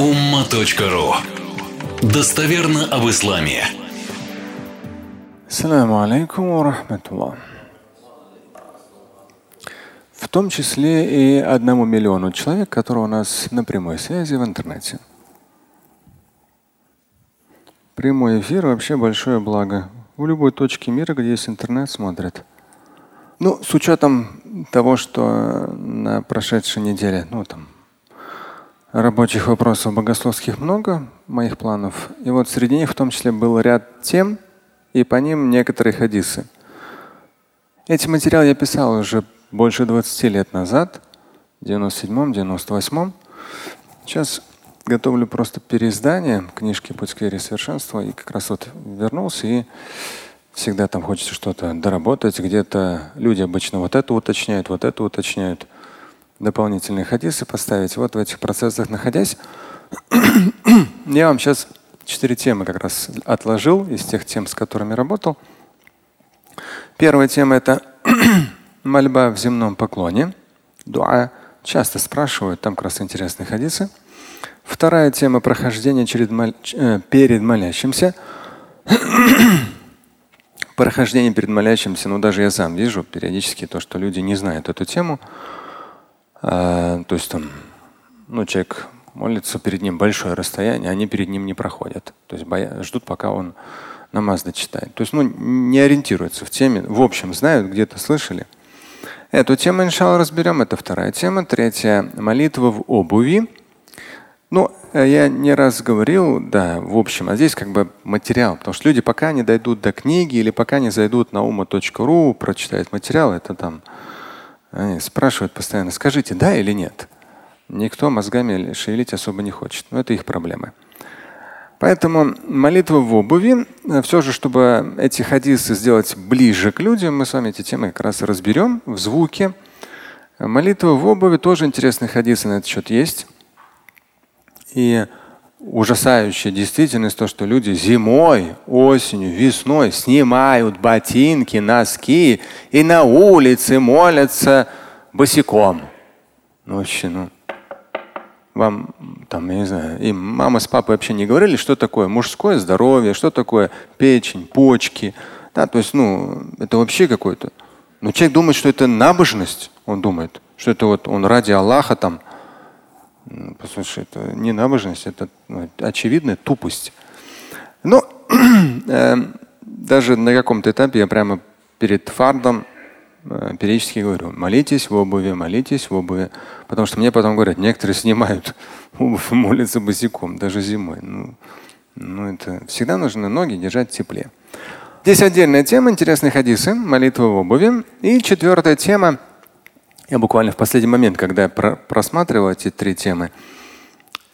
Umma.ru. Достоверно об исламе. Ассаляму алейкум ва рахматуллах. В том числе и 1 миллиону человек, которые у нас на прямой связи в интернете. Прямой эфир вообще большое благо. В любой точке мира, где есть интернет, смотрят. Ну, с учетом того, что на прошедшей неделе, рабочих вопросов богословских много, моих планов. И вот среди них в том числе был ряд тем, и по ним некоторые хадисы. Эти материалы я писал уже больше 20 лет назад, в 97-м, 98-м. Сейчас готовлю просто переиздание книжки «Путь к вере и совершенству». И как раз вот вернулся, и всегда там хочется что-то доработать. Где-то люди обычно вот это уточняют. Дополнительные хадисы поставить. Вот в этих процессах находясь, я вам сейчас 4 темы как раз отложил из тех тем, с которыми работал. Первая тема — это мольба в земном поклоне. Дуа. Часто спрашивают, там как раз интересные хадисы. Вторая тема — прохождение перед молящимся. Прохождение перед молящимся, даже я сам вижу периодически то, что люди не знают эту тему. То есть человек молится, перед ним большое расстояние, они перед ним не проходят. То есть ждут, пока он намаз дочитает. То есть не ориентируются в теме. В общем, знают, где-то слышали. Эту тему, иншалла, разберем. Это вторая тема. Третья – молитва в обуви. Я не раз говорил, в общем, а здесь материал. Потому что люди пока не дойдут до книги или пока не зайдут на umma.ru, прочитают материал, это там… Они спрашивают постоянно, скажите, да или нет. Никто мозгами шевелить особо не хочет. Но это их проблемы. Поэтому молитва в обуви. Все же, чтобы эти хадисы сделать ближе к людям, мы с вами эти темы как раз разберем в звуке. Молитва в обуви. Тоже интересные хадисы на этот счет есть. И ужасающая действительность, то, что люди зимой, осенью, весной снимают ботинки, носки и на улице молятся босиком. Вам там, я не знаю, и мама с папой вообще не говорили, что такое мужское здоровье, что такое печень, почки. Это вообще какой-то. Но человек думает, что это набожность, он думает, что это он ради Аллаха там. Послушай, это не набожность, это очевидная тупость. Даже на каком-то этапе я прямо перед фардом периодически говорю: молитесь в обуви, молитесь в обуви. Потому что мне потом говорят, некоторые снимают обувь и молятся босиком, даже зимой. Это всегда нужно ноги держать в тепле. Здесь отдельная тема, интересные хадисы, молитва в обуви. И четвертая тема. Я буквально в последний момент, когда я просматривал эти 3 темы,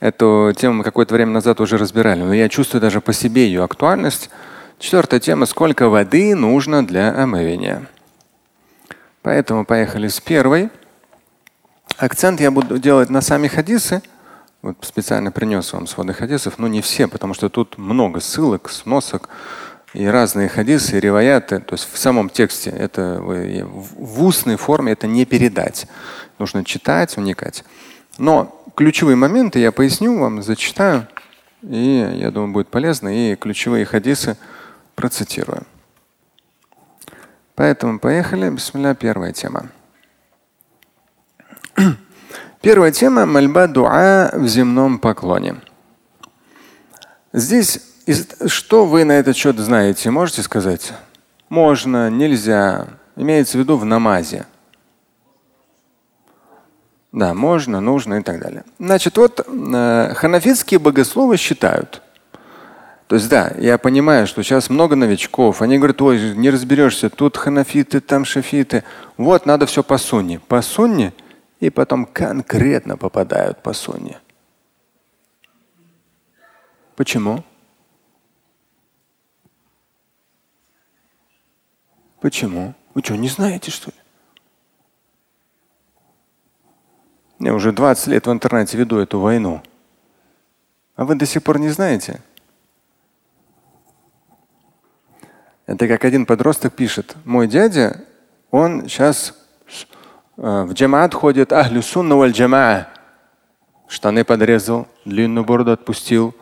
эту тему мы какое-то время назад уже разбирали, но я чувствую даже по себе ее актуальность. 4-я тема – сколько воды нужно для омывания. Поэтому поехали с 1-й. Акцент я буду делать на сами хадисы. Специально принес вам своды хадисов, но не все, потому что тут много ссылок, сносок. И разные хадисы, и риваяты, то есть в самом тексте, это в устной форме это не передать. Нужно читать, вникать. Но ключевые моменты я поясню вам, зачитаю, и я думаю, будет полезно, и ключевые хадисы процитирую. Поэтому поехали. Бисмилля, первая тема. Первая тема – мольба дуа в земном поклоне. Здесь что вы на этот счет знаете? Можете сказать? Можно, нельзя. Имеется в виду в намазе. Да, можно, нужно и так далее. Значит, ханафитские богословы считают. То есть, я понимаю, что сейчас много новичков. Они говорят, не разберешься, тут ханафиты, там шафиты. Надо все по сунне. По сунне, и потом конкретно попадают по сунне. Почему? Почему? Вы что, не знаете, что ли? Я уже 20 лет в интернете веду эту войну. А вы до сих пор не знаете? Это как один подросток пишет. Мой дядя, он сейчас в джамаат ходит, ахлю сунна валь джамаа. штаны подрезал, длинную бороду отпустил.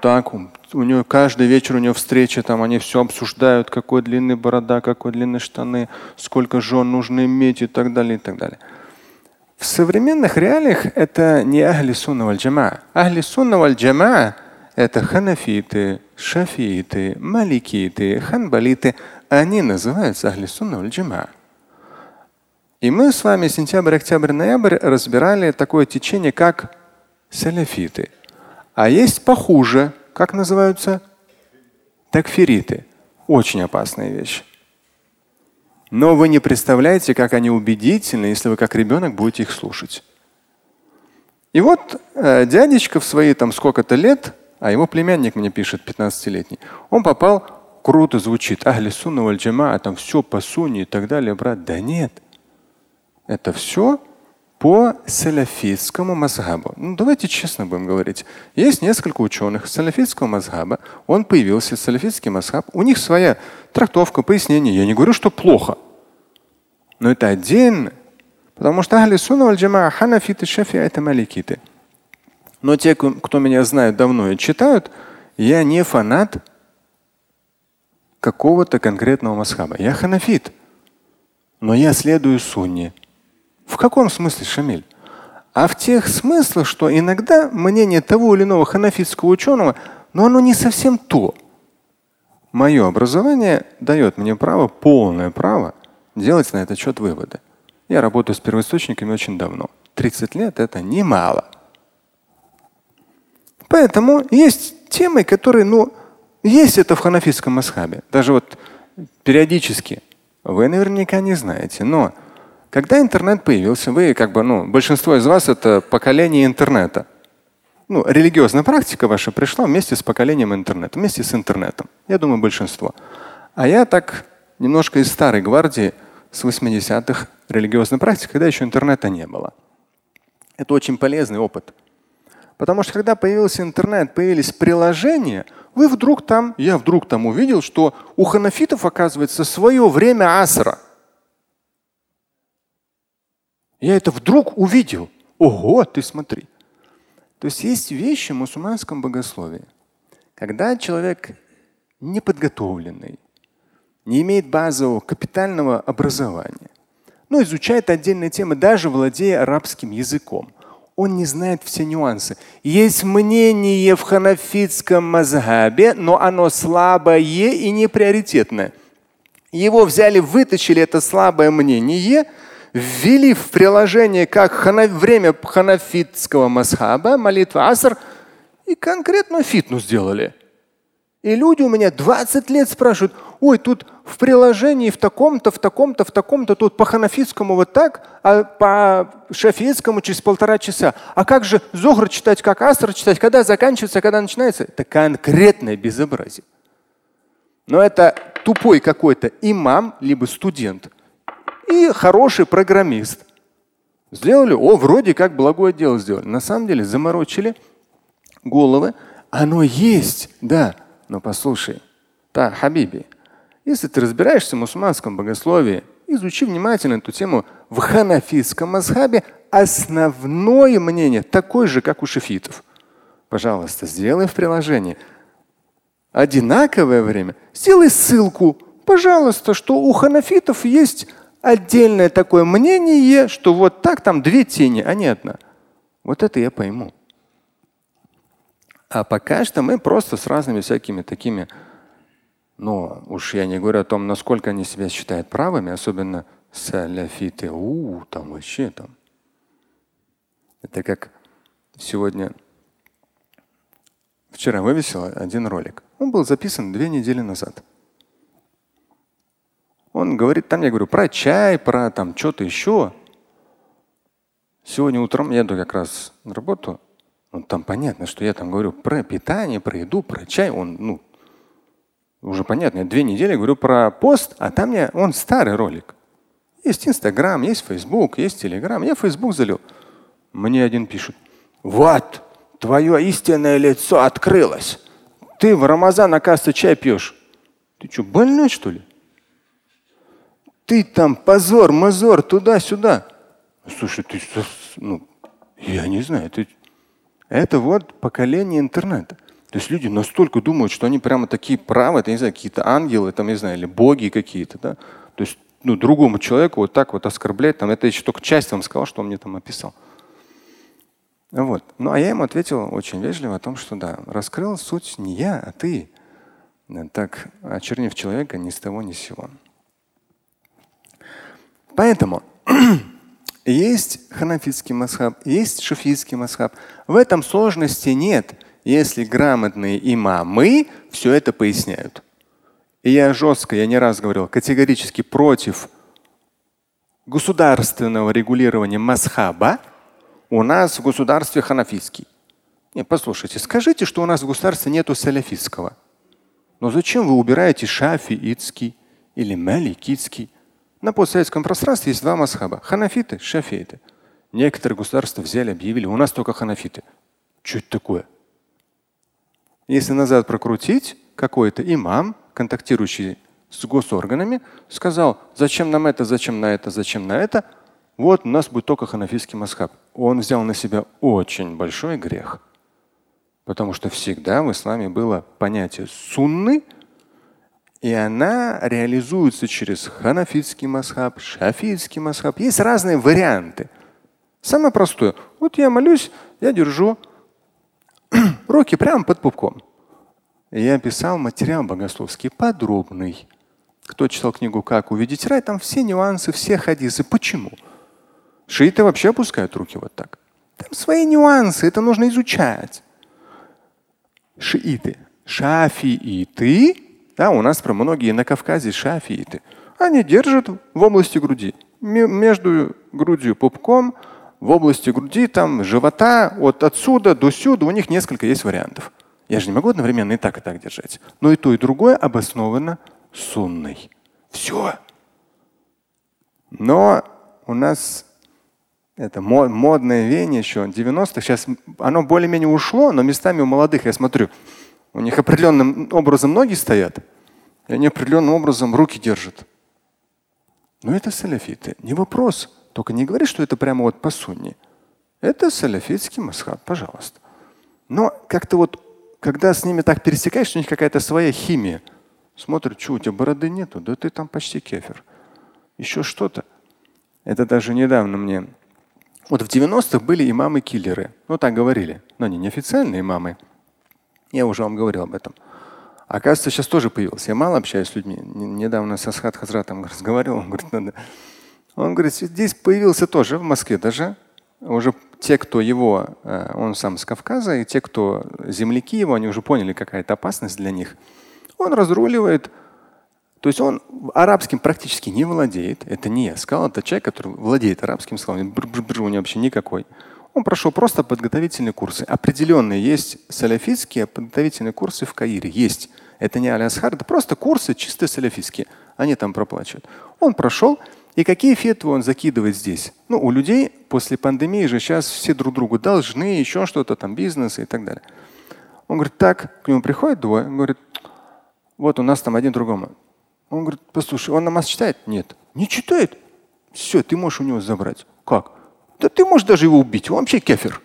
Так, у него каждый вечер у него встречи, там они все обсуждают, какой длинный борода, какой длинные штаны, сколько жен нужно иметь и так далее, и так далее. В современных реалиях это не ахли сунна валь джамаа. Ахли сунна валь джамаа — это ханафиты, шафииты, маликиты, ханбалиты. Они называются ахли сунна валь джамаа. И мы с вами сентябрь, октябрь, ноябрь разбирали такое течение, как саляфиты. А есть похуже, как называются? Такфириты. Очень опасная вещь. Но вы не представляете, как они убедительны, если вы как ребенок будете их слушать. И вот дядечка в свои там сколько-то лет, а его племянник мне пишет, 15-летний, он попал, круто звучит, ахли сунна валь джамаа, там все по сунне и так далее, брат. Да нет. Это все по салафитскому мазхабу. Ну, давайте честно будем говорить. Есть несколько ученых салафитского мазхаба. Он появился, салафитский мазхаб. У них своя трактовка, пояснение. Я не говорю, что плохо. Но это отдельно. Потому что ахли сунна валь джамаа, ханафиты, шафииты, маликиты. Но те, кто меня знают давно и читают, я не фанат какого-то конкретного мазхаба. Я ханафит. Но я следую сунне. В каком смысле, Шамиль? А в тех смыслах, что иногда мнение того или иного ханафитского ученого, но оно не совсем то. Мое образование дает мне право, полное право, делать на этот счет выводы. Я работаю с первоисточниками очень давно. 30 лет – это немало. Поэтому есть темы, которые, есть это в ханафитском мазхабе. Даже вот периодически. Вы наверняка не знаете, но когда интернет появился, вы большинство из вас — это поколение интернета. Религиозная практика ваша пришла вместе с поколением интернета, вместе с интернетом. Я думаю, большинство. А я так немножко из старой гвардии, с 80-х религиозной практики, когда еще интернета не было. Это очень полезный опыт. Потому что когда появился интернет, появились приложения, я вдруг там увидел, что у ханафитов, оказывается, свое время асра. Я это вдруг увидел. Ого, ты смотри. То есть есть вещи в мусульманском богословии. Когда человек неподготовленный, не имеет базового капитального образования, но изучает отдельные темы, даже владея арабским языком, он не знает все нюансы. Есть мнение в ханафитском мазхабе, но оно слабое и неприоритетное. Его взяли, вытащили это слабое мнение, ввели в приложение как время ханафитского мазхаба, молитва аср, и конкретную фитну сделали. И люди у меня 20 лет спрашивают: ой, тут в приложении в таком-то, тут по ханафитскому вот так, а по шафиитскому через полтора часа. А как же зухр читать, как аср читать, когда заканчивается, когда начинается? Это конкретное безобразие. Но это тупой какой-то имам, либо студент, и хороший программист. Сделали, вроде как благое дело сделали. На самом деле заморочили головы. Оно есть, да. Но послушай, хабиби, если ты разбираешься в мусульманском богословии, изучи внимательно эту тему в ханафитском мазхабе, основное мнение такое же, как у шафитов. Пожалуйста, сделай в приложении одинаковое время, сделай ссылку, пожалуйста, что у ханафитов есть отдельное такое мнение, что вот так там две тени, а не одна. Вот это я пойму. А пока что мы просто с разными всякими такими, уж я не говорю о том, насколько они себя считают правыми, особенно саляфиты. Там вообще там. Это как вчера вывесил один ролик. Он был записан 2 недели назад. Он говорит, там я говорю про чай, про там что-то еще. Сегодня утром я еду как раз на работу. Там понятно, что я там говорю про питание, про еду, про чай. Он, уже понятно, я 2 недели говорю про пост, а там он старый ролик. Есть Инстаграм, есть Фейсбук, есть Телеграм. Я Фейсбук залил. Мне один пишет: вот, твое истинное лицо открылось. Ты в Рамазан, оказывается, чай пьешь. Ты что, больной, что ли? Ты там позор, мазор, туда-сюда. Слушай, ты я не знаю, ты Это вот поколение интернета. То есть люди настолько думают, что они прямо такие правы, это, не знаю, какие-то ангелы, там, не знаю, или боги какие-то. Да? То есть другому человеку вот так вот оскорблять, там, это еще только часть вам сказал, что он мне там описал. Вот. Ну а я ему ответил очень вежливо о том, что да, раскрыл суть не я, а ты, так очернив человека ни с того ни с сего. Поэтому есть ханафитский мазхаб, есть шафиитский мазхаб. В этом сложности нет, если грамотные имамы все это поясняют. И я жестко, я не раз говорил, категорически против государственного регулирования мазхаба. У нас в государстве ханафитский. Нет, послушайте, скажите, что у нас в государстве нету саляфитского. Но зачем вы убираете шафиитский или маликитский? На постсоветском пространстве есть два мазхаба – ханафиты, шафииты. Некоторые государства взяли, объявили, у нас только ханафиты. Что это такое? Если назад прокрутить, какой-то имам, контактирующий с госорганами, сказал, зачем нам это, зачем на это, зачем на это, вот у нас будет только ханафитский мазхаб. Он взял на себя очень большой грех. Потому что всегда в исламе было понятие сунны, и она реализуется через ханафитский мазхаб, шафиитский мазхаб. Есть разные варианты. Самое простое. Вот я молюсь, я держу руки прямо под пупком. Я писал материал богословский подробный. Кто читал книгу «Как увидеть рай», там все нюансы, все хадисы. Почему? Шииты вообще опускают руки вот так. Там свои нюансы, это нужно изучать. Шииты. Шафииты. Да, у нас про многие на Кавказе шафииты. Они держат в области груди. Между грудью пупком, в области груди, там, живота, вот отсюда до сюда. У них несколько есть вариантов. Я же не могу одновременно и так держать. Но и то, и другое обосновано сунной. Все. Но у нас это модное веяние еще 90-х. Сейчас оно более-менее ушло, но местами у молодых, я смотрю, у них определенным образом ноги стоят, и они определенным образом руки держат. Но это саляфиты. Не вопрос. Только не говори, что это прямо вот по сунне. Это саляфитский мазхаб, пожалуйста. Но как-то вот, когда с ними так пересекаешься, у них какая-то своя химия. Смотрят, что у тебя бороды нету, да ты там почти кефир. Еще что-то. Это даже недавно мне… Вот в 90-х были имамы-киллеры. Ну так говорили. Но они неофициальные имамы. Я уже вам говорил об этом. Оказывается, сейчас тоже появился. Я мало общаюсь с людьми. Недавно с Асхат Хазратом разговаривал. Он говорит, надо… Он говорит, здесь появился тоже, в Москве даже. Уже те, кто его, он сам с Кавказа, и те, кто земляки его, они уже поняли, какая это опасность для них. Он разруливает, то есть он арабским практически не владеет. Это не я сказал, это человек, который владеет арабским словом. У него вообще никакой. Он прошел просто подготовительные курсы. Определенные есть саляфитские подготовительные курсы в Каире. Есть. Это не Аль-Азхар, это просто курсы чисто саляфитские. Они там проплачивают. Он прошел. И какие фетвы он закидывает здесь? Ну, у людей после пандемии же сейчас все друг другу должны, еще что-то там, бизнес и так далее. Он говорит, так, к нему приходит двое, говорит, вот у нас там один другому. Он говорит, послушай, он намаз читает? Нет. Не читает? Все, ты можешь у него забрать. Как? Да ты можешь даже его убить, он вообще кефир.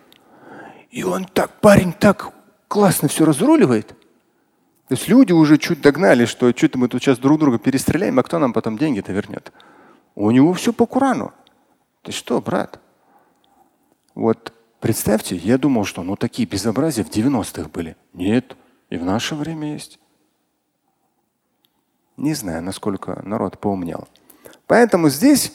И он так, парень так классно все разруливает. То есть люди уже чуть догнали, что чуть мы тут сейчас друг друга перестреляем, а кто нам потом деньги-то вернет? У него все по Корану. Ты что, брат? Вот представьте, я думал, что ну такие безобразия в 90-х были. Нет, и в наше время есть. Не знаю, насколько народ поумнел. Поэтому здесь,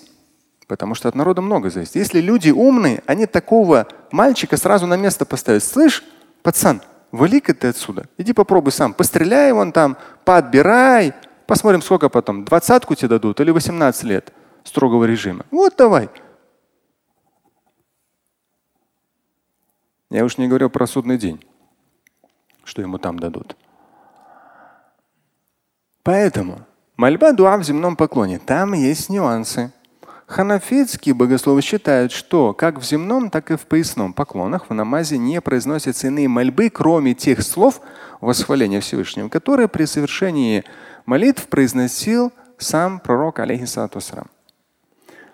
потому что от народа много зависит. Если люди умные, они такого мальчика сразу на место поставят. Слышь, пацан, вали-ка ты отсюда. Иди попробуй сам. Постреляй вон там, подбирай. Посмотрим, сколько потом. 20-ку тебе дадут или 18 лет строгого режима. Вот давай. Я уж не говорю про судный день, что ему там дадут. Поэтому мольба дуа в земном поклоне. Там есть нюансы. Ханафитские богословы считают, что как в земном, так и в поясном поклонах в намазе не произносятся иные мольбы, кроме тех слов восхваления Всевышнего, которые при совершении молитв произносил сам пророк, алейхиссалату вассалям.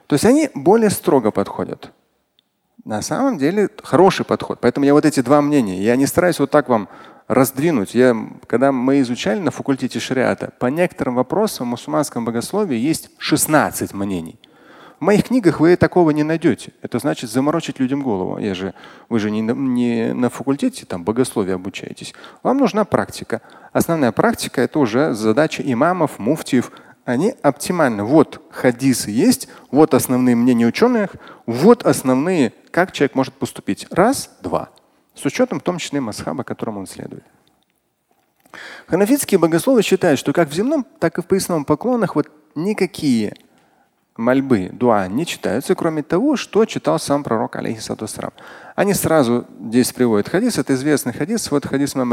То есть они более строго подходят. На самом деле хороший подход. Поэтому я вот эти два мнения. Я не стараюсь вот так вам раздвинуть. Когда мы изучали на факультете шариата, по некоторым вопросам в мусульманском богословии есть 16 мнений. В моих книгах вы такого не найдете. Это значит заморочить людям голову. Вы же не на факультете там богословия обучаетесь. Вам нужна практика. Основная практика — это уже задача имамов, муфтиев. Они оптимальны. Вот хадисы есть, вот основные мнения ученых, вот основные, как человек может поступить. Раз, два. С учетом в том числе мазхаба, которому он следует. Ханафитские богословы считают, что как в земном, так и в поясном поклонах никакие мольбы, дуа не читаются, кроме того, что читал сам пророк, алейхиссалату вассалам. Они сразу здесь приводят хадис. Это известный хадис. Вот хадис Имам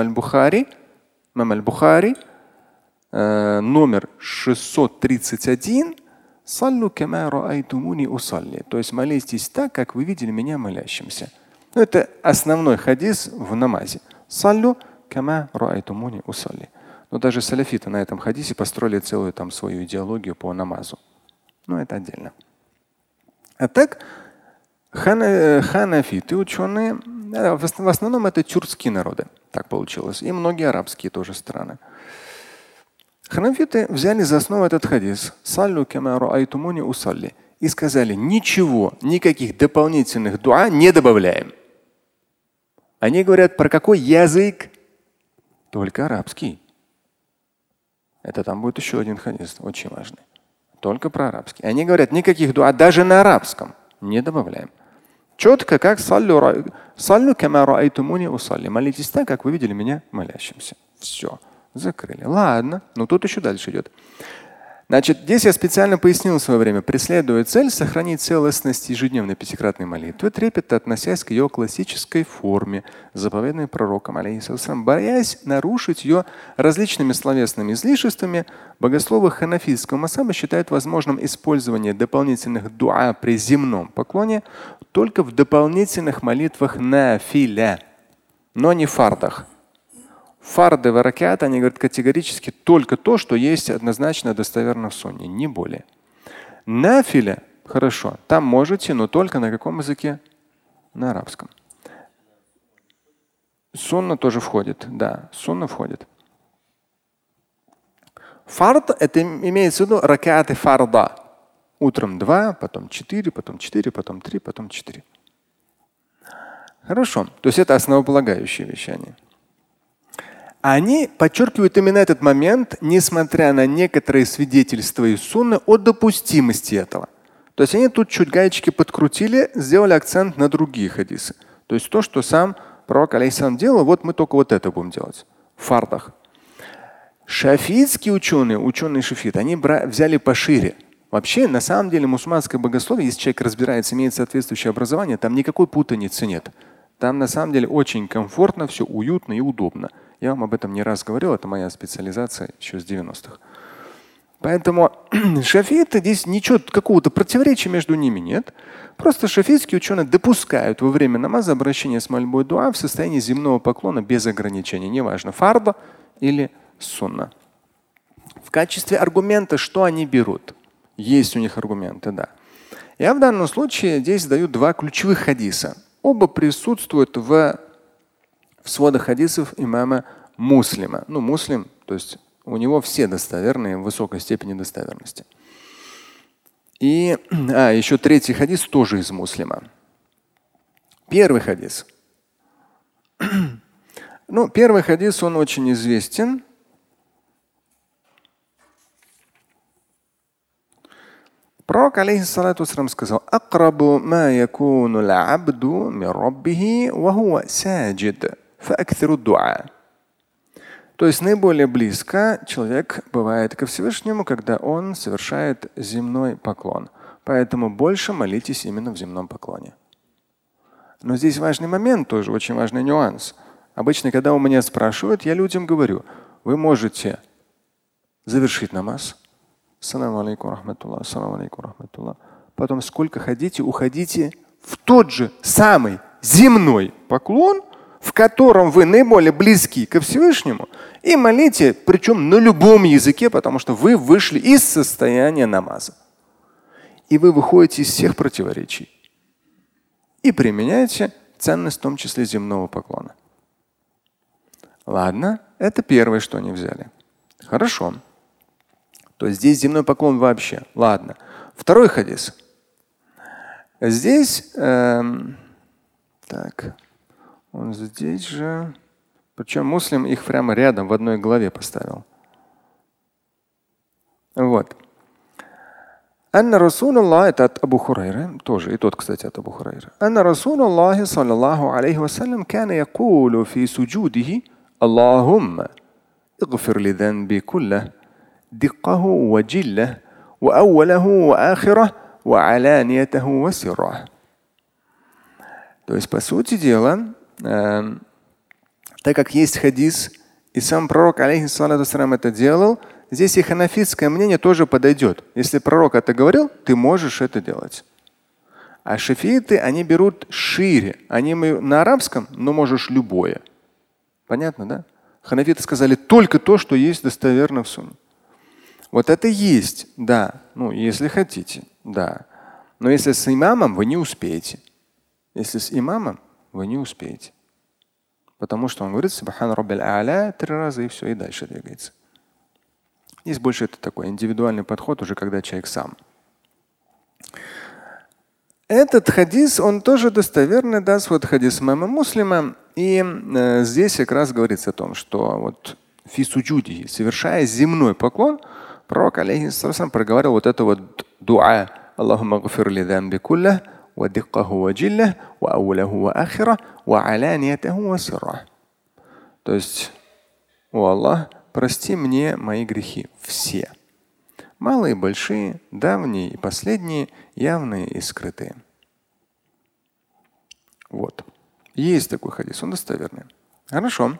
аль-Бухари, номер 631. То есть молитесь так, как вы видели меня молящимся. Это основной хадис в намазе. Но даже саляфиты на этом хадисе построили целую свою идеологию по намазу. Но это отдельно. А так, ханафиты, ученые, в основном это тюркские народы, так получилось, и многие арабские тоже страны. Ханафиты взяли за основу этот хадис и сказали: ничего, никаких дополнительных дуа не добавляем. Они говорят про какой язык? Только арабский. Это там будет еще один хадис, очень важный. Только про арабский. Они говорят, никаких дуа, даже на арабском не добавляем. Четко как саллю кама раайтумуни усалли. Молитесь так, как вы видели меня молящимся. Все. Закрыли. Ладно. Но тут еще дальше идет. Значит, здесь я специально пояснил в свое время. Преследуя цель сохранить целостность ежедневной пятикратной молитвы, трепетно относясь к ее классической форме, заповеданной пророком, алейхиссалам, боясь нарушить ее различными словесными излишествами, богословы ханафитского мазхаба считают возможным использование дополнительных дуа при земном поклоне только в дополнительных молитвах нафиля, но не фардах. Фарды в рак'ат, они говорят категорически только то, что есть однозначно достоверно в сунне, не более. Нафиля, хорошо, там можете, но только на каком языке? На арабском. Сунна тоже входит, да, сунна входит. Фард, это имеется в виду рак'аты фарда. Утром 2, потом 4, потом 4, потом 3, потом 4. Хорошо, то есть это основополагающие вещи они. Они подчеркивают именно этот момент, несмотря на некоторые свидетельства из сунны о допустимости этого. То есть они тут чуть гаечки подкрутили, сделали акцент на другие хадисы. То есть то, что сам пророк алейхиссалам делал, вот мы только вот это будем делать в фардах. Шафитские ученые шафиты, они взяли пошире. Вообще, на самом деле, мусульманское богословие, если человек разбирается, имеет соответствующее образование, там никакой путаницы нет. Там на самом деле очень комфортно, все уютно и удобно. Я вам об этом не раз говорил, это моя специализация еще с 90-х. Поэтому шафииты, здесь ничего, какого-то противоречия между ними нет. Просто шафитские ученые допускают во время намаза обращение с мольбой дуа в состоянии земного поклона без ограничений, неважно, фарда или сунна. В качестве аргумента что они берут? Есть у них аргументы, да. Я в данном случае здесь даю два ключевых хадиса. Оба присутствуют в сводах хадисов имама Муслима. Ну, Муслим, то есть у него все достоверные в высокой степени достоверности. И еще третий хадис тоже из Муслима. Первый хадис. Ну, первый хадис, он очень известен. Пророк, алейхиссалату вассалам, сказал: «Акрабу ма якуну л'абду мин раббихи ва хуа саджид». То есть наиболее близко человек бывает ко Всевышнему, когда он совершает земной поклон. Поэтому больше молитесь именно в земном поклоне. Но здесь важный момент тоже, очень важный нюанс. Обычно, когда у меня спрашивают, я людям говорю: вы можете завершить намаз. Саламу алейкум рахматуллах, саламу алейкум рахматуллах. Потом сколько хотите, уходите в тот же самый земной поклон, в котором вы наиболее близки ко Всевышнему, и молите, причем на любом языке, потому что вы вышли из состояния намаза. И вы выходите из всех противоречий. и применяйте ценность в том числе земного поклона. Ладно, это первое, что они взяли. Хорошо. То есть здесь земной поклон вообще. Ладно. Второй хадис. Здесь, он здесь же. Причем Муслим их прямо рядом в одной главе поставил. Вот. Анна Расулуллах, это от Абу Хурайры, тоже, и тот, кстати, от Абу Хурайры. Анна Расулуллах, саллаллаху алейхи вассалям, кана якулу фи суджудихи, Аллахумма, игфир ли занби кулла, диккаху ва джилла, ва ауалаху ва ахирах, ва аланиятаху ва сирах. То есть, по сути дела, так как есть хадис, и сам пророк, алейхиссалату вассалям, это делал, здесь и ханафитское мнение тоже подойдет. Если пророк это говорил, ты можешь это делать. А шафииты, они берут шире. Они на арабском, но можешь любое. Понятно, да? Ханафиты сказали только то, что есть достоверно в сунне. Вот это есть, да. Ну, если хотите, да. Но если с имамом, вы не успеете. Если с имамом, вы не успеете. Потому что он говорит субхан раббиль а'ля 3 раза и все, и дальше двигается. Здесь больше это такой индивидуальный подход, уже когда человек сам. Этот хадис, он тоже достоверный, да, вот хадис имама Муслима. И здесь как раз говорится о том, что вот фи суджуди, совершая земной поклон, пророк, алейхиссалям, проговорил вот это вот дуа. Аллахумма гфир ли занби кулла, ва диккаху ва джилла, ва ауляху ва ахира, ва аланиятаху ва сирра. То есть, о Аллах, прости мне мои грехи все, малые и большие, давние и последние, явные и скрытые. Вот. Есть такой хадис, он достоверный. Хорошо.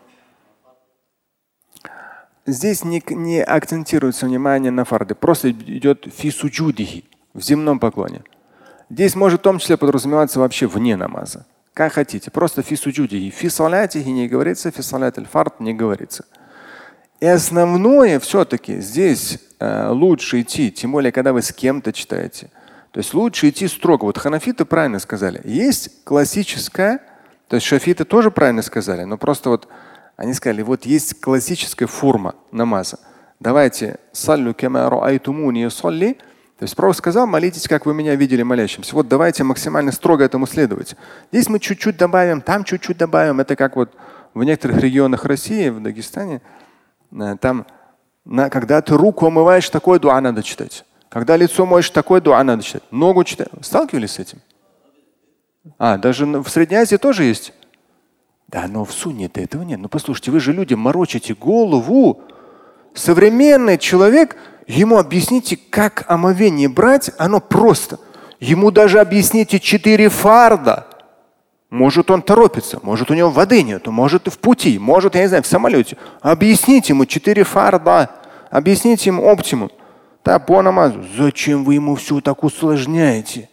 Здесь не акцентируется внимание на фарды, просто идет фи суджудихи, в земном поклоне. Здесь может в том числе подразумеваться вообще вне намаза. Как хотите, просто фи суджудихи, фи салятихи не говорится, фи салят аль-фард не говорится. И основное все-таки здесь лучше идти, тем более, когда вы с кем-то читаете. То есть лучше идти строго. Вот ханафиты правильно сказали. Есть классическая, то есть шафиты тоже правильно сказали, но просто вот они сказали, вот есть классическая форма намаза. Давайте саллю кама раайтумуни юсалли. То есть пророк сказал, молитесь, как вы меня видели молящимся. Вот давайте максимально строго этому следовать. Здесь мы чуть-чуть добавим, там чуть-чуть добавим. Это как вот в некоторых регионах России, в Дагестане. Там, когда ты руку омываешь, такое дуа надо читать. Когда лицо моешь, такое дуа надо читать. Ногу читать. Сталкивались с этим? Даже в Средней Азии тоже есть? Да, но в сунне-то этого нет. Ну послушайте, вы же людям морочите голову. Современный человек, ему объясните, как омовение брать, оно просто. Ему даже объясните 4 фарда. Может, он торопится, может, у него воды нету, может, в пути, может, я не знаю, в самолете. Объясните ему 4 фарда, объясните ему оптимум. Да, по намазу. Зачем вы ему все так усложняете?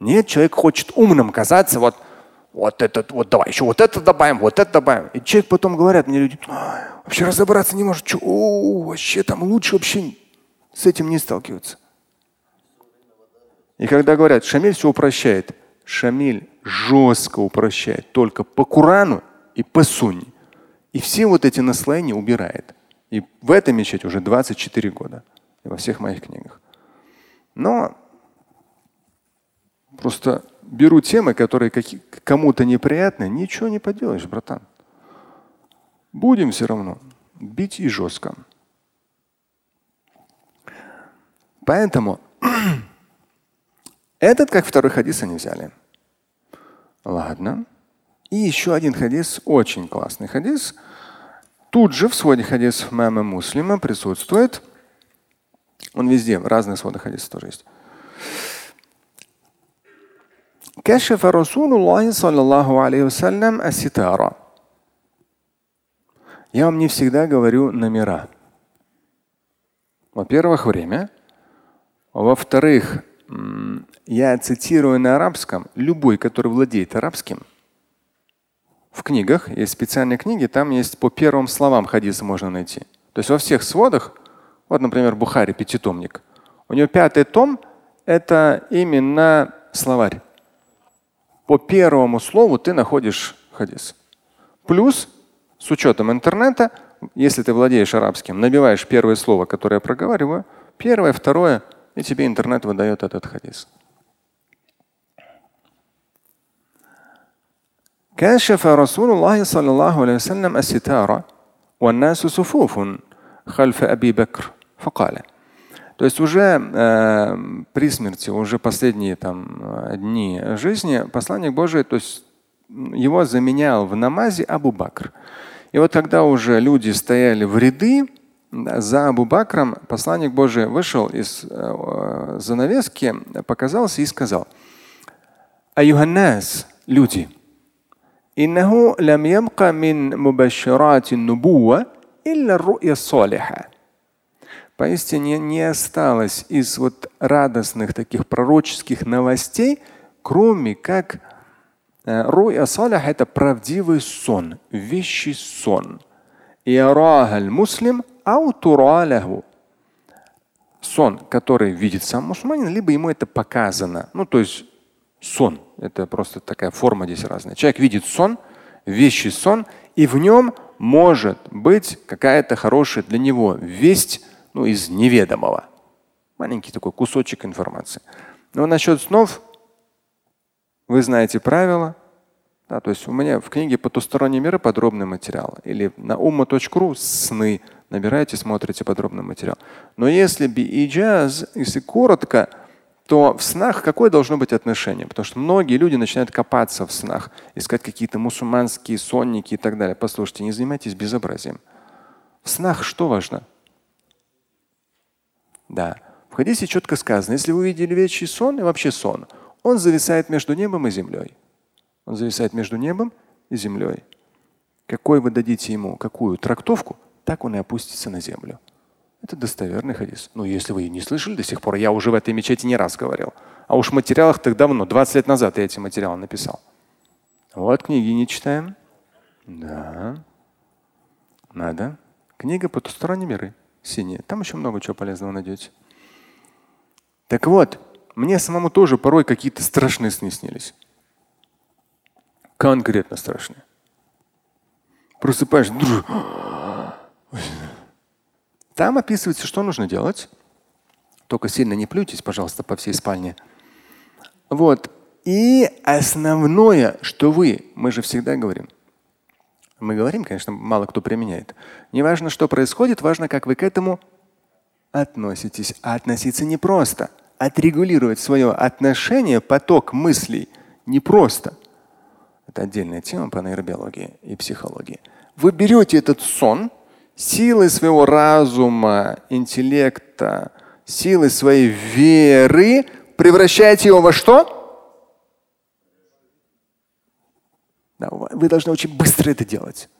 Нет, человек хочет умным казаться, вот этот, вот давай, еще вот это добавим. И человек потом говорят мне люди, вообще разобраться не может, вообще там лучше вообще с этим не сталкиваться. И когда говорят, Шамиль все упрощает. Шамиль жестко упрощает только по Корану и по Сунне. И все вот эти наслоения убирает. И в этой мечети уже 24 года. И во всех моих книгах. Но просто беру темы, которые кому-то неприятны. Ничего не поделаешь, братан. Будем все равно бить и жестко. Поэтому этот, как второй хадис, они взяли. Ладно. И еще один хадис, очень классный хадис. Тут же в своде хадисов имама Муслима присутствует. Он везде, разные своды хадисов тоже есть. Кашафа Расулуллахи саллаллаху алейхи вассалям ас-ситара. Я вам не всегда говорю номера. Во-первых, время. Во-вторых, я цитирую на арабском, любой, который владеет арабским. В книгах есть специальные книги, там есть по первым словам хадиса можно найти. То есть во всех сводах, вот, например, Бухари, 5-томник, у него 5-й том – это именно словарь. по первому слову ты находишь хадис. Плюс, с учетом интернета, если ты владеешь арабским, набиваешь первое слово, которое я проговариваю, первое, второе, и тебе интернет выдает этот хадис. كشف رسول الله صلى الله عليه وسلم الستار والناس صفوف خلف أبي بكر فقال. То есть уже при смерти, уже последние дни жизни посланник Божий, то есть его заменял в намазе Абу Бакр. И вот когда уже люди стояли в ряды за Абу Бакром, посланник Божий вышел из занавески, показался и сказал: «Аюханнас, люди, иннаху лам ямка мин мубаширати нубуа илля ру'я салиха». Поистине не осталось из вот радостных таких пророческих новостей, кроме как ру'я салиха – это правдивый сон, вещий сон. Ярахаль муслим аутуралаху. Сон, который видит сам мусульманин, либо ему это показано. Ну, то есть сон. Это просто такая форма здесь разная. Человек видит сон, вещий сон, и в нем может быть какая-то хорошая для него весть, ну, из неведомого. Маленький такой кусочек информации. Но насчет снов вы знаете правила. Да, то есть у меня в книге «Потусторонние миры» подробный материал. Или на Umma.ru «Сны» набираете, смотрите подробный материал. Но если би-иджаз, если коротко, то в снах какое должно быть отношение? Потому что многие люди начинают копаться в снах, искать какие-то мусульманские сонники и так далее. Послушайте, не занимайтесь безобразием. В снах что важно? Да. В хадисе четко сказано, если вы увидели вещий сон и вообще сон, он зависает между небом и землей. Он зависает между небом и землей. Какой вы дадите ему, какую трактовку, так он и опустится на землю. Это достоверный хадис. Ну, если вы не слышали до сих пор, я уже в этой мечети не раз говорил. А уж в материалах так давно, 20 лет назад я эти материалы написал. Вот книги не читаем. Да. Надо. Книга «Потусторонние миры», синяя. Там еще много чего полезного найдете. Так вот, мне самому тоже порой какие-то страшные сны снились. Конкретно страшные. Просыпаешься. Там описывается, что нужно делать. Только сильно не плюйтесь, пожалуйста, по всей спальне. Вот. И основное, что мы же всегда говорим. Мы говорим, конечно, мало кто применяет. Не важно, что происходит, важно, как вы к этому относитесь. А относиться непросто. Отрегулировать свое отношение, поток мыслей непросто. Это отдельная тема по нейробиологии и психологии. Вы берете этот сон, силой своего разума, интеллекта, силой своей веры превращаете его во что? Да, вы должны очень быстро это делать,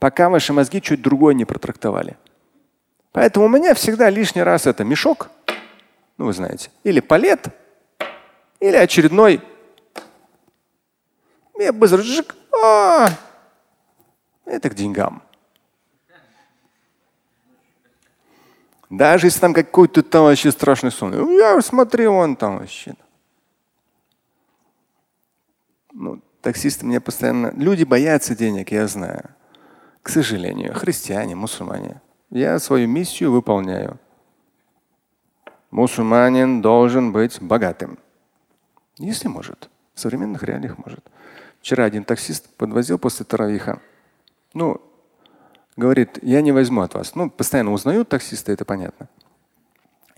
пока ваши мозги чуть другое не протрактовали. Поэтому у меня всегда лишний раз это мешок, ну вы знаете, или палет, или очередной. Я быстро жжик. Это к деньгам. Даже если там какой-то там вообще страшный сон. Я смотри, он там вообще. Ну, таксисты меня постоянно… Люди боятся денег, я знаю. К сожалению. Христиане, мусульмане. Я свою миссию выполняю. Мусульманин должен быть богатым. Если может. В современных реалиях может. Вчера один таксист подвозил после таравиха. Ну, говорит, я не возьму от вас. Ну, постоянно узнают таксисты, это понятно.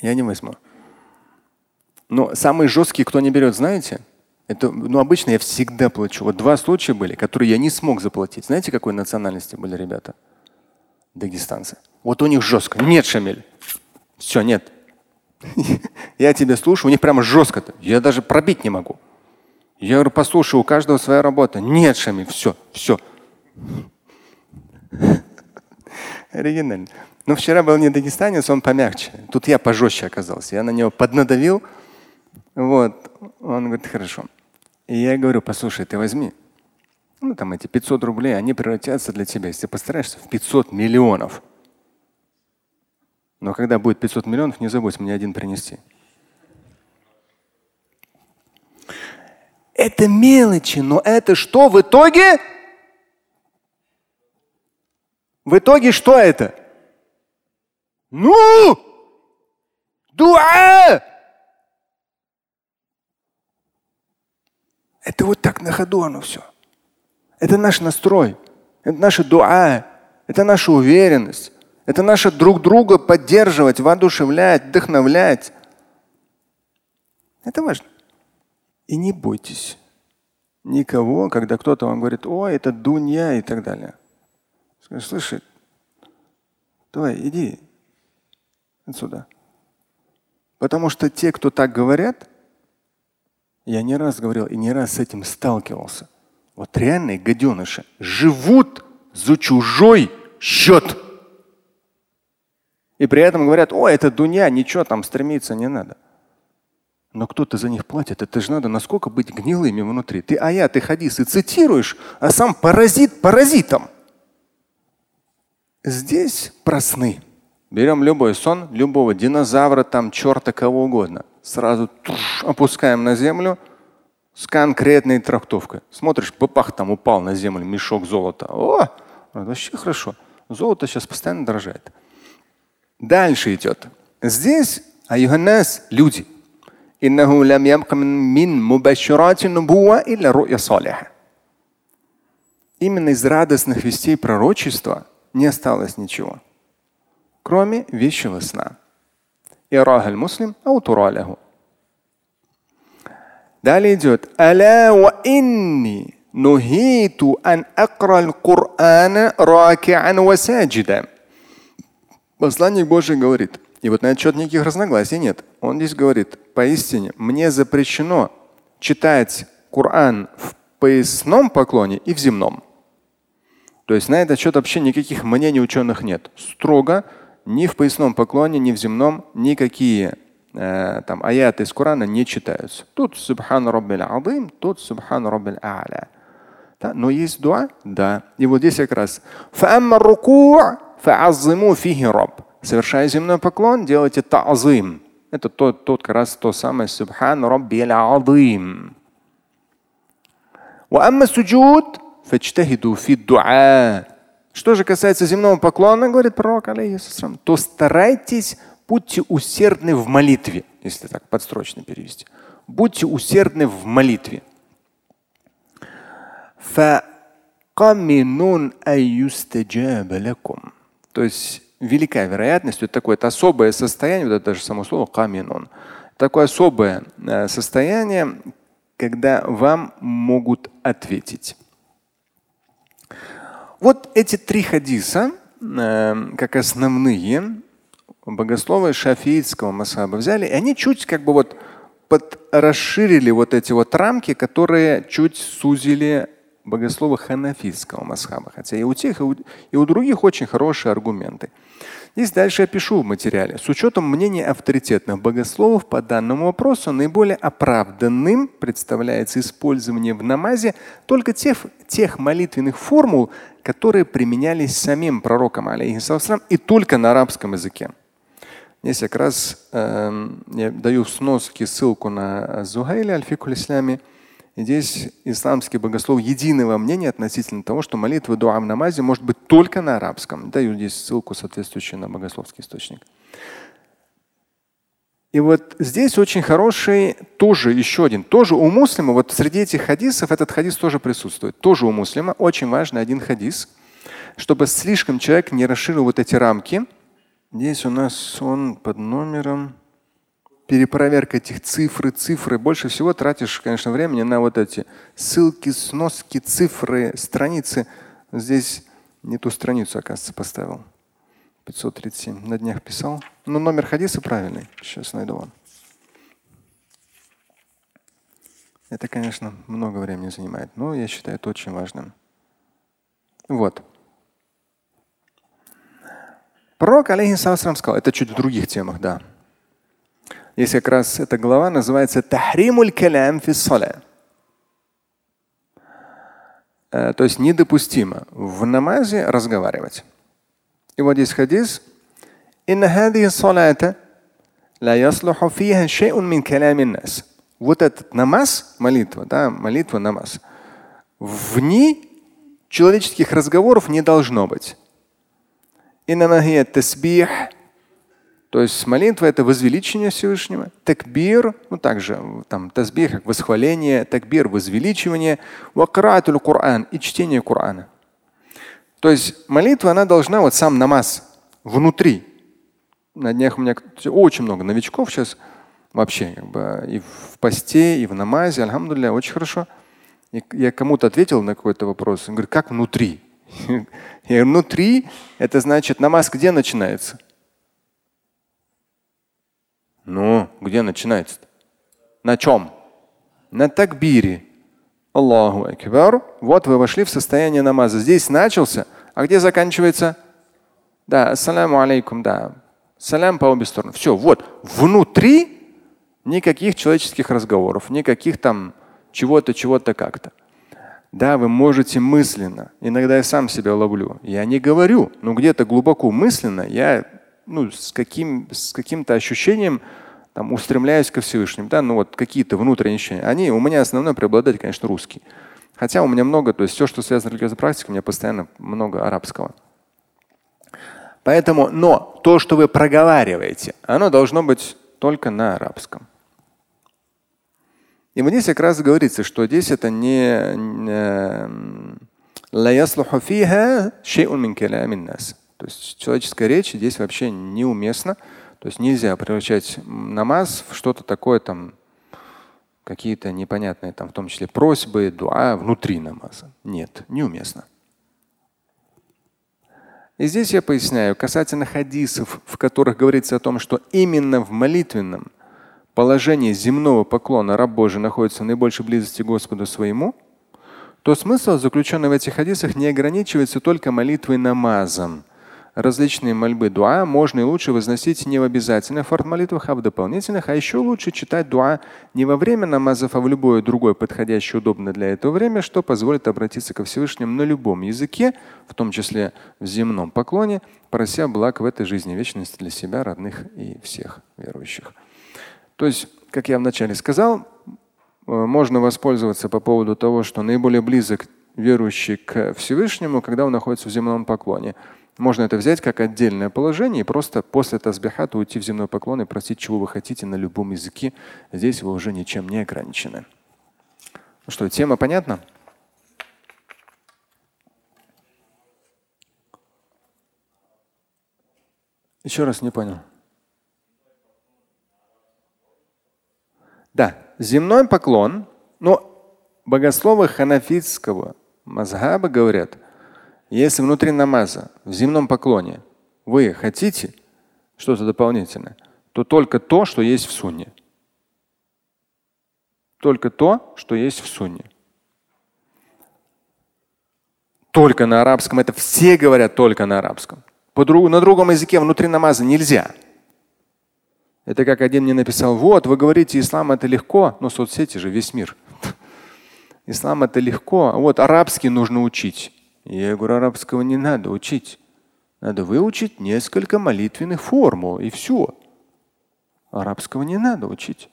Я не возьму. Но самые жесткие, кто не берет, знаете? Это, ну, обычно я всегда плачу. Вот два случая были, которые я не смог заплатить. Знаете, какой национальности были ребята? Дагестанцы. Вот у них жестко. Нет, Шамиль. Все, нет. Я тебя слушаю, у них прямо жестко-то. Я даже пробить не могу. Я говорю, послушай, у каждого своя работа. Нет, Шамиль, все, все. Оригинально. Но вчера был не дагестанец, он помягче. Тут я пожестче оказался. Я на него поднадавил. Вот. Он говорит, хорошо. И я говорю, послушай, ты возьми. Ну там эти 500 рублей, они превратятся для тебя, если ты постараешься, в 500 миллионов. Но когда будет 500 миллионов, не забудь мне один принести. Это мелочи, но это что в итоге? В итоге что это? Ну! Дуа! Это вот так на ходу оно все. Это наш настрой, это наша дуа, это наша уверенность, это наше друг друга поддерживать, воодушевлять, вдохновлять. Это важно. И не бойтесь никого, когда кто-то вам говорит: ой, это дунья и так далее. Скажи: слушай, давай, иди отсюда. Потому что те, кто так говорят, я не раз говорил и не раз с этим сталкивался. Вот реальные гаденыши живут за чужой счет. И при этом говорят: ой, это дунья, ничего там стремиться не надо. Но кто-то за них платит. Это же надо насколько быть гнилыми внутри. Ты аяты, хадисы цитируешь, а сам паразит паразитом. Здесь про сны. Берем любой сон, любого динозавра, там, черта, кого угодно. Сразу опускаем на землю с конкретной трактовкой. Смотришь, бабах, там упал на землю мешок золота. О, вообще хорошо. Золото сейчас постоянно дорожает. Дальше идет. Здесь айюханнас, люди. Именно из радостных вестей пророчества не осталось ничего, кроме вещего сна. Далее идет: «Аля ва инни нухиту ан акра аль-Кур'ана раки'ан ва саджида». Посланник Божий говорит, и вот на этот счет никаких разногласий нет. Он здесь говорит: поистине мне запрещено читать Коран в поясном поклоне и в земном. То есть на этот счет вообще никаких мнений ученых нет. Строго ни в поясном поклоне, ни в земном никакие там аяты из Корана не читаются. Тут субхан раббиль азим, тут субхан раббиль а'ля. Да? Но есть дуа? Да. И вот здесь как раз фаамма руку' фа'аззиму фихи рабб. Совершая земной поклон, делайте та'азим. Это тот как раз то самое субхан раббиль азим. Ва амма суджуд фаджтахиду фи дуа. Что же касается земного поклона, говорит пророк, алейхиссалам, то старайтесь, будьте усердны в молитве, если так подстрочно перевести. Будьте усердны в молитве. То есть великая вероятность, вот такое это особое состояние, вот это даже само слово каминун, такое особое состояние, когда вам могут ответить. Вот эти три хадиса, как основные богословы шафиитского мазхаба взяли, и они чуть как бы вот расширили вот эти вот рамки, которые чуть сузили богословы ханафитского мазхаба. Хотя и у тех, и у других очень хорошие аргументы. Здесь дальше я пишу в материале. С учетом мнений авторитетных богословов по данному вопросу наиболее оправданным представляется использование в намазе только тех молитвенных формул, которые применялись самим пророком, алейхиссалам, и только на арабском языке. Здесь как раз я даю в сноске ссылку на Зухайли, аль-Фикх аль-ислами. Здесь исламский богослов единого мнения относительно того, что молитва дуа в намазе может быть только на арабском. Даю здесь ссылку, соответствующую на богословский источник. И вот здесь очень хороший тоже еще один. Тоже у Муслима, вот среди этих хадисов этот хадис тоже присутствует. Тоже у Муслима очень важный один хадис, чтобы слишком человек не расширил вот эти рамки. Здесь у нас он под номером… Перепроверка этих цифры. Больше всего тратишь, конечно, времени на вот эти ссылки, сноски, цифры, страницы. Здесь не ту страницу, оказывается, поставил. 537. На днях писал. Но номер хадиса правильный. Сейчас найду вам. Это, конечно, много времени занимает, но я считаю это очень важным. Вот. Пророк, алейхиссалам, сказал. Это чуть в других темах, да. Здесь как раз эта глава называется «Тахримуль калям фи ссаля». То есть недопустимо в намазе разговаривать. И вот здесь хадис. «Инна хадихи ссалята ла яслуху фиха шейун мин калямин нас». вот этот намаз, молитва, да, молитва, намаз, в ней человеческих разговоров не должно быть. То есть молитва — это возвеличение Всевышнего. Такбир, ну также там тасбих, как восхваление, такбир, возвеличивание. Вакраатуль Кур'ан и чтение Кур'ана. То есть молитва, она должна, вот сам намаз внутри. На днях у меня очень много новичков сейчас вообще, как бы и в посте, и в намазе, альхамдулилля, очень хорошо. И я кому-то ответил на какой-то вопрос, он говорит, как внутри? Я говорю, внутри — это значит, намаз где начинается? Ну, где начинается-то? На чем? На такбире. Аллаху акбар. Вот вы вошли в состояние намаза. Здесь начался, а где заканчивается? Да, ассаляму алейкум, да. Салям по обе стороны. Все, вот. Внутри никаких человеческих разговоров, никаких там чего-то, чего-то как-то. Да, вы можете мысленно. Иногда я сам себя ловлю. Я не говорю, но где-то глубоко мысленно я... ну, с каким-то ощущением там, устремляюсь ко Всевышнему. Да? Ну, вот какие-то внутренние ощущения. Они у меня основной преобладатель, конечно, русский. Хотя у меня много, то есть все, что связано с религиозной практикой, у меня постоянно много арабского. Поэтому, но то, что вы проговариваете, оно должно быть только на арабском. И вот здесь как раз говорится, что здесь это не то есть человеческая речь здесь вообще неуместна. То есть нельзя превращать намаз в что-то такое, там, какие-то непонятные, там, в том числе просьбы, дуа внутри намаза. Нет, неуместно. И здесь я поясняю, касательно хадисов, в которых говорится о том, что именно в молитвенном положении земного поклона раб Божий находится в наибольшей близости к Господу своему, то смысл, заключенный в этих хадисах, не ограничивается только молитвой намазом. Различные мольбы дуа можно и лучше возносить не в обязательных форм-молитвах, а в дополнительных. А еще лучше читать дуа не во время намазов, а в любое другое подходящее, удобное для этого время, что позволит обратиться ко Всевышнему на любом языке, в том числе в земном поклоне, прося благ в этой жизни вечности для себя, родных и всех верующих. То есть, как я вначале сказал, можно воспользоваться по поводу того, что наиболее близок верующий к Всевышнему, когда он находится в земном поклоне. Можно это взять как отдельное положение и просто после тасбихата уйти в земной поклон и просить, чего вы хотите, на любом языке. Здесь вы уже ничем не ограничены. Ну что, тема понятна? Еще раз не понял. Да, земной поклон, но богословы ханафитского мазхаба говорят, если внутри намаза, в земном поклоне, вы хотите что-то дополнительное, то только то, что есть в сунне. Только то, что есть в сунне. Только на арабском. Это все говорят только на арабском. На другом языке внутри намаза нельзя. Это как один мне написал, вот, вы говорите, ислам — это легко, но соцсети же весь мир. Ислам — это легко, а вот арабский нужно учить. Я говорю, арабского не надо учить. Надо выучить несколько молитвенных формул, и все. Арабского не надо учить.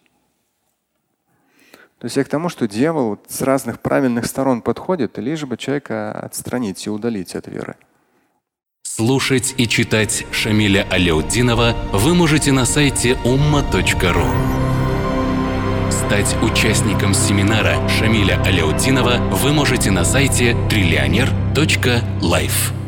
То есть я к тому, что дьявол вот с разных правильных сторон подходит, лишь бы человека отстранить и удалить от веры. Слушать и читать Шамиля Аляутдинова вы можете на сайте Umma.ru. Стать участником семинара Шамиля Аляутдинова вы можете на сайте триллионер.лайф.